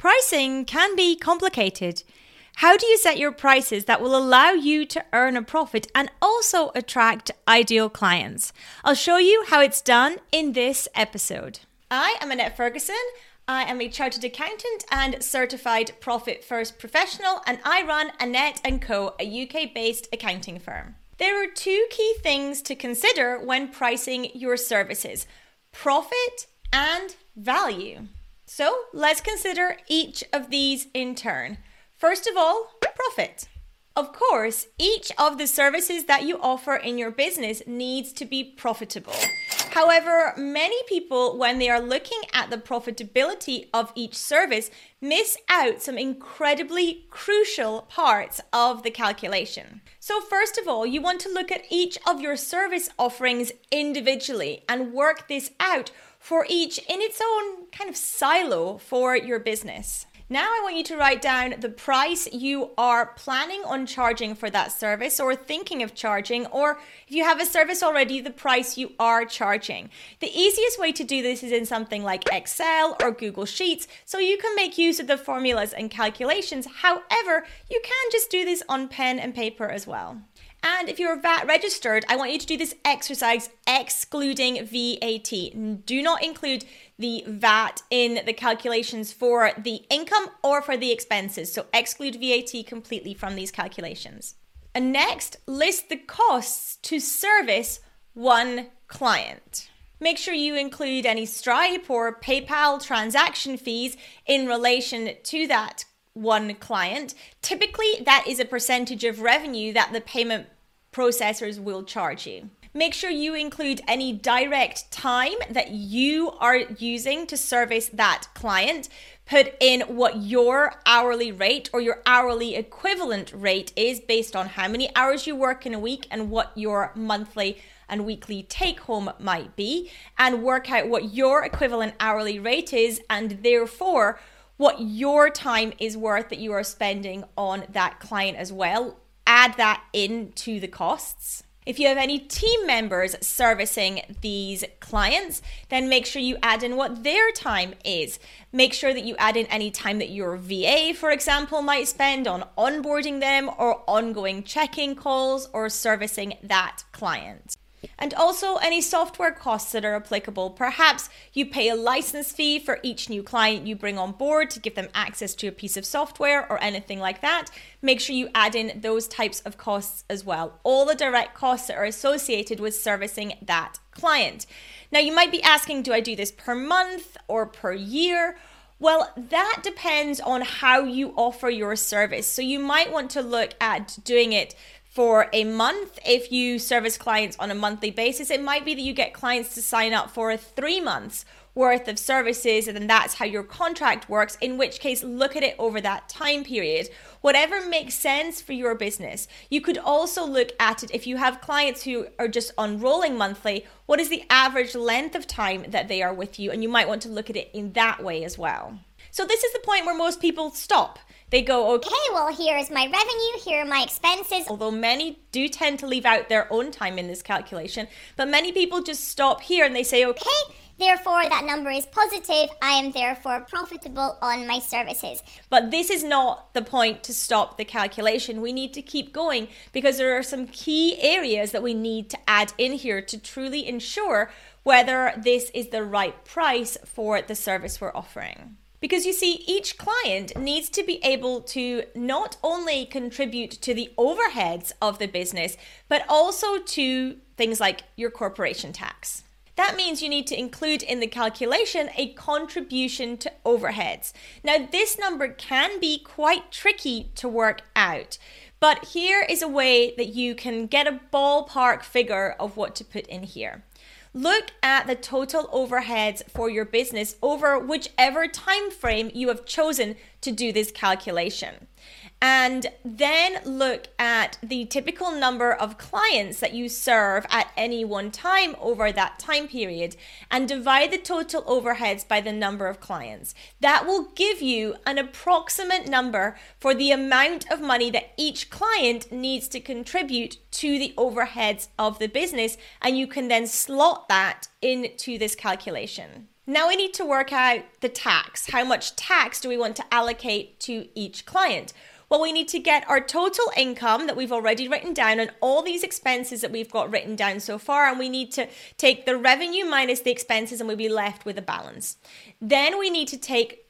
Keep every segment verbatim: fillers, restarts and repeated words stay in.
Pricing can be complicated. How do you set your prices that will allow you to earn a profit and also attract ideal clients? I'll show you how it's done in this episode. I am Annette Ferguson. I am a Chartered Accountant and Certified Profit First Professional, and I run Annette and Co, a U K-based accounting firm. There are two key things to consider when pricing your services: profit and value. So let's consider each of these in turn. First of all, profit. Of course, each of the services that you offer in your business needs to be profitable. However, many people, when they are looking at the profitability of each service, miss out some incredibly crucial parts of the calculation. So first of all, you want to look at each of your service offerings individually and work this out for each in its own kind of silo for your business. Now I want you to write down the price you are planning on charging for that service, or thinking of charging, or if you have a service already, the price you are charging. The easiest way to do this is in something like Excel or Google Sheets, so you can make use of the formulas and calculations. However, you can just do this on pen and paper as well. And if you're V A T registered, I want you to do this exercise excluding V A T. Do not include the V A T in the calculations for the income or for the expenses. So exclude V A T completely from these calculations. And next, list the costs to service one client. Make sure you include any Stripe or PayPal transaction fees in relation to that one client. Typically, that is a percentage of revenue that the payment processors will charge you. Make sure you include any direct time that you are using to service that client. Put in what your hourly rate or your hourly equivalent rate is based on how many hours you work in a week and what your monthly and weekly take home might be, and work out what your equivalent hourly rate is, and therefore what your time is worth that you are spending on that client as well. Add that into the costs. If you have any team members servicing these clients, then make sure you add in what their time is. Make sure that you add in any time that your V A, for example, might spend on onboarding them or ongoing check-in calls or servicing that client. And also any software costs that are applicable. Perhaps you pay a license fee for each new client you bring on board to give them access to a piece of software or anything like that. Make sure you add in those types of costs as well. All the direct costs that are associated with servicing that client. Now you might be asking, do I do this per month or per year? Well, that depends on how you offer your service. So you might want to look at doing it for a month. If you service clients on a monthly basis, it might be that you get clients to sign up for a three months worth of services, and then that's how your contract works, in which case look at it over that time period. Whatever makes sense for your business. You could also look at it if you have clients who are just on rolling monthly, what is the average length of time that they are with you? And you might want to look at it in that way as well. So this is the point where most people stop. They go, okay, well, here is my revenue, here are my expenses. Although many do tend to leave out their own time in this calculation, but many people just stop here and they say, okay, therefore that number is positive. I am therefore profitable on my services. But this is not the point to stop the calculation. We need to keep going because there are some key areas that we need to add in here to truly ensure whether this is the right price for the service we're offering. Because you see, each client needs to be able to not only contribute to the overheads of the business, but also to things like your corporation tax. That means you need to include in the calculation a contribution to overheads. Now, this number can be quite tricky to work out, but here is a way that you can get a ballpark figure of what to put in here. Look at the total overheads for your business over whichever time frame you have chosen to do this calculation. And then look at the typical number of clients that you serve at any one time over that time period and divide the total overheads by the number of clients. That will give you an approximate number for the amount of money that each client needs to contribute to the overheads of the business, and you can then slot that into this calculation. Now we need to work out the tax. How much tax do we want to allocate to each client? Well, we need to get our total income that we've already written down and all these expenses that we've got written down so far, and we need to take the revenue minus the expenses and we'll be left with a balance. Then we need to take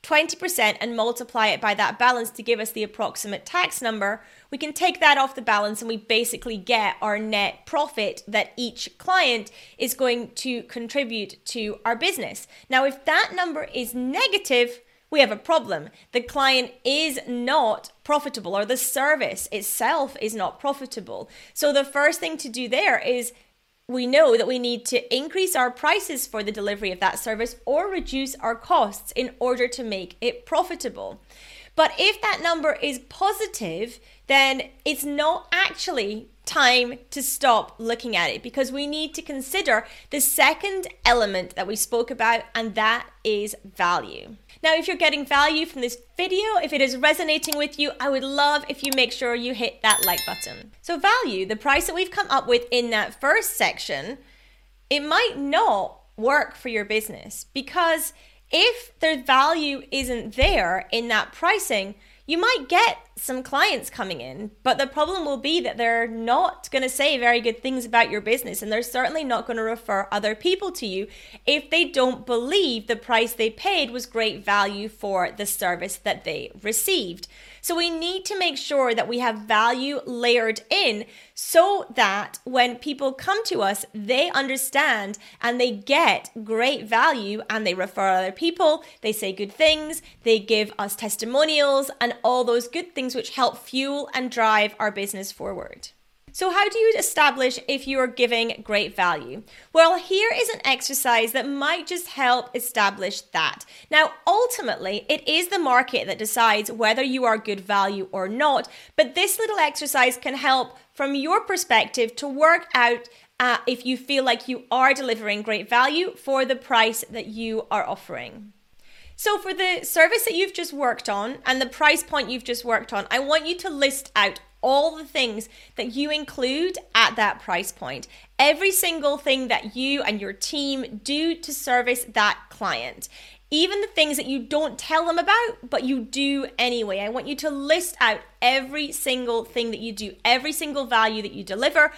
twenty percent and multiply it by that balance to give us the approximate tax number. We can take that off the balance and we basically get our net profit that each client is going to contribute to our business. Now, if that number is negative, we have a problem. The client is not profitable, or the service itself is not profitable. So the first thing to do there is we know that we need to increase our prices for the delivery of that service or reduce our costs in order to make it profitable. But if that number is positive, then it's not actually time to stop looking at it, because we need to consider the second element that we spoke about, and that is value. Now, if you're getting value from this video, if it is resonating with you, I would love if you make sure you hit that like button. So value, the price that we've come up with in that first section, it might not work for your business, because if the value isn't there in that pricing, you might get some clients coming in, but the problem will be that they're not going to say very good things about your business, and they're certainly not going to refer other people to you if they don't believe the price they paid was great value for the service that they received. So we need to make sure that we have value layered in so that when people come to us, they understand and they get great value, and they refer other people, they say good things, they give us testimonials and all those good things which help fuel and drive our business forward. So how do you establish if you are giving great value? Well, here is an exercise that might just help establish that. Now, ultimately, it is the market that decides whether you are good value or not, but this little exercise can help from your perspective to work out uh, if you feel like you are delivering great value for the price that you are offering. So for the service that you've just worked on and the price point you've just worked on, I want you to list out all the things that you include at that price point. Every single thing that you and your team do to service that client. Even the things that you don't tell them about, but you do anyway. I want you to list out every single thing that you do, every single value that you deliver,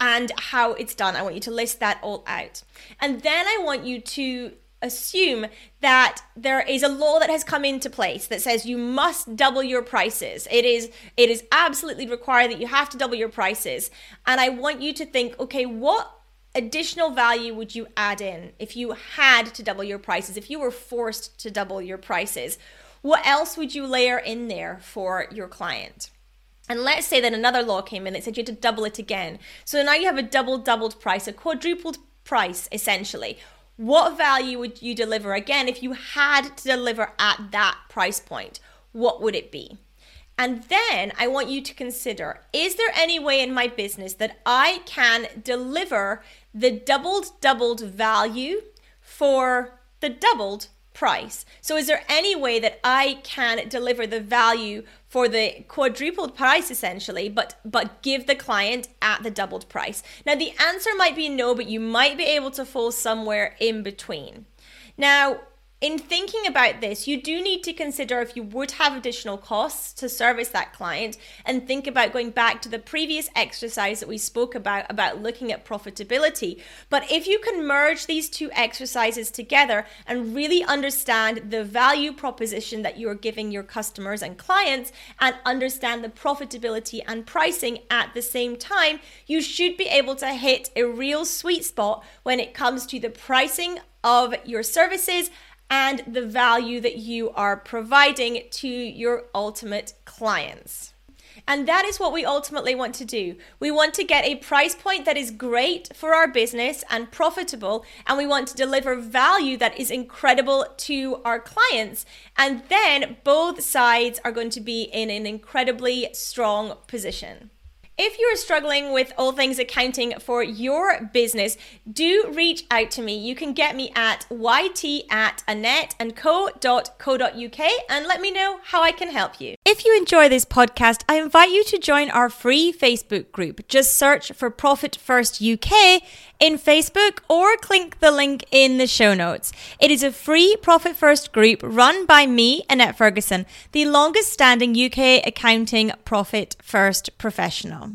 and how it's done. I want you to list that all out. And then I want you to assume that there is a law that has come into place that says you must double your prices. It is it is absolutely required that you have to double your prices. And I want you to think, okay, what additional value would you add in if you had to double your prices, if you were forced to double your prices? What else would you layer in there for your client? And let's say that another law came in that said you had to double it again. So now you have a double doubled price, a quadrupled price essentially. What value would you deliver again if you had to deliver at that price point? What would it be? And then I want you to consider, is there any way in my business that I can deliver the doubled, doubled value for the doubled price? So is there any way that I can deliver the value for the quadrupled price essentially, but but give the client at the doubled price? Now the answer might be no, but you might be able to fall somewhere in between. Now, in thinking about this, you do need to consider if you would have additional costs to service that client, and think about going back to the previous exercise that we spoke about, about looking at profitability. But if you can merge these two exercises together and really understand the value proposition that you're giving your customers and clients, and understand the profitability and pricing at the same time, you should be able to hit a real sweet spot when it comes to the pricing of your services and the value that you are providing to your ultimate clients. And that is what we ultimately want to do. We want to get a price point that is great for our business and profitable, and we want to deliver value that is incredible to our clients. And then both sides are going to be in an incredibly strong position. If you're struggling with all things accounting for your business, do reach out to me. You can get me at y t at annette and co dot co dot u k and let me know how I can help you. If you enjoy this podcast, I invite you to join our free Facebook group. Just search for Profit First U K in Facebook or click the link in the show notes. It is a free Profit First group run by me, Annette Ferguson, the longest standing U K accounting Profit First professional.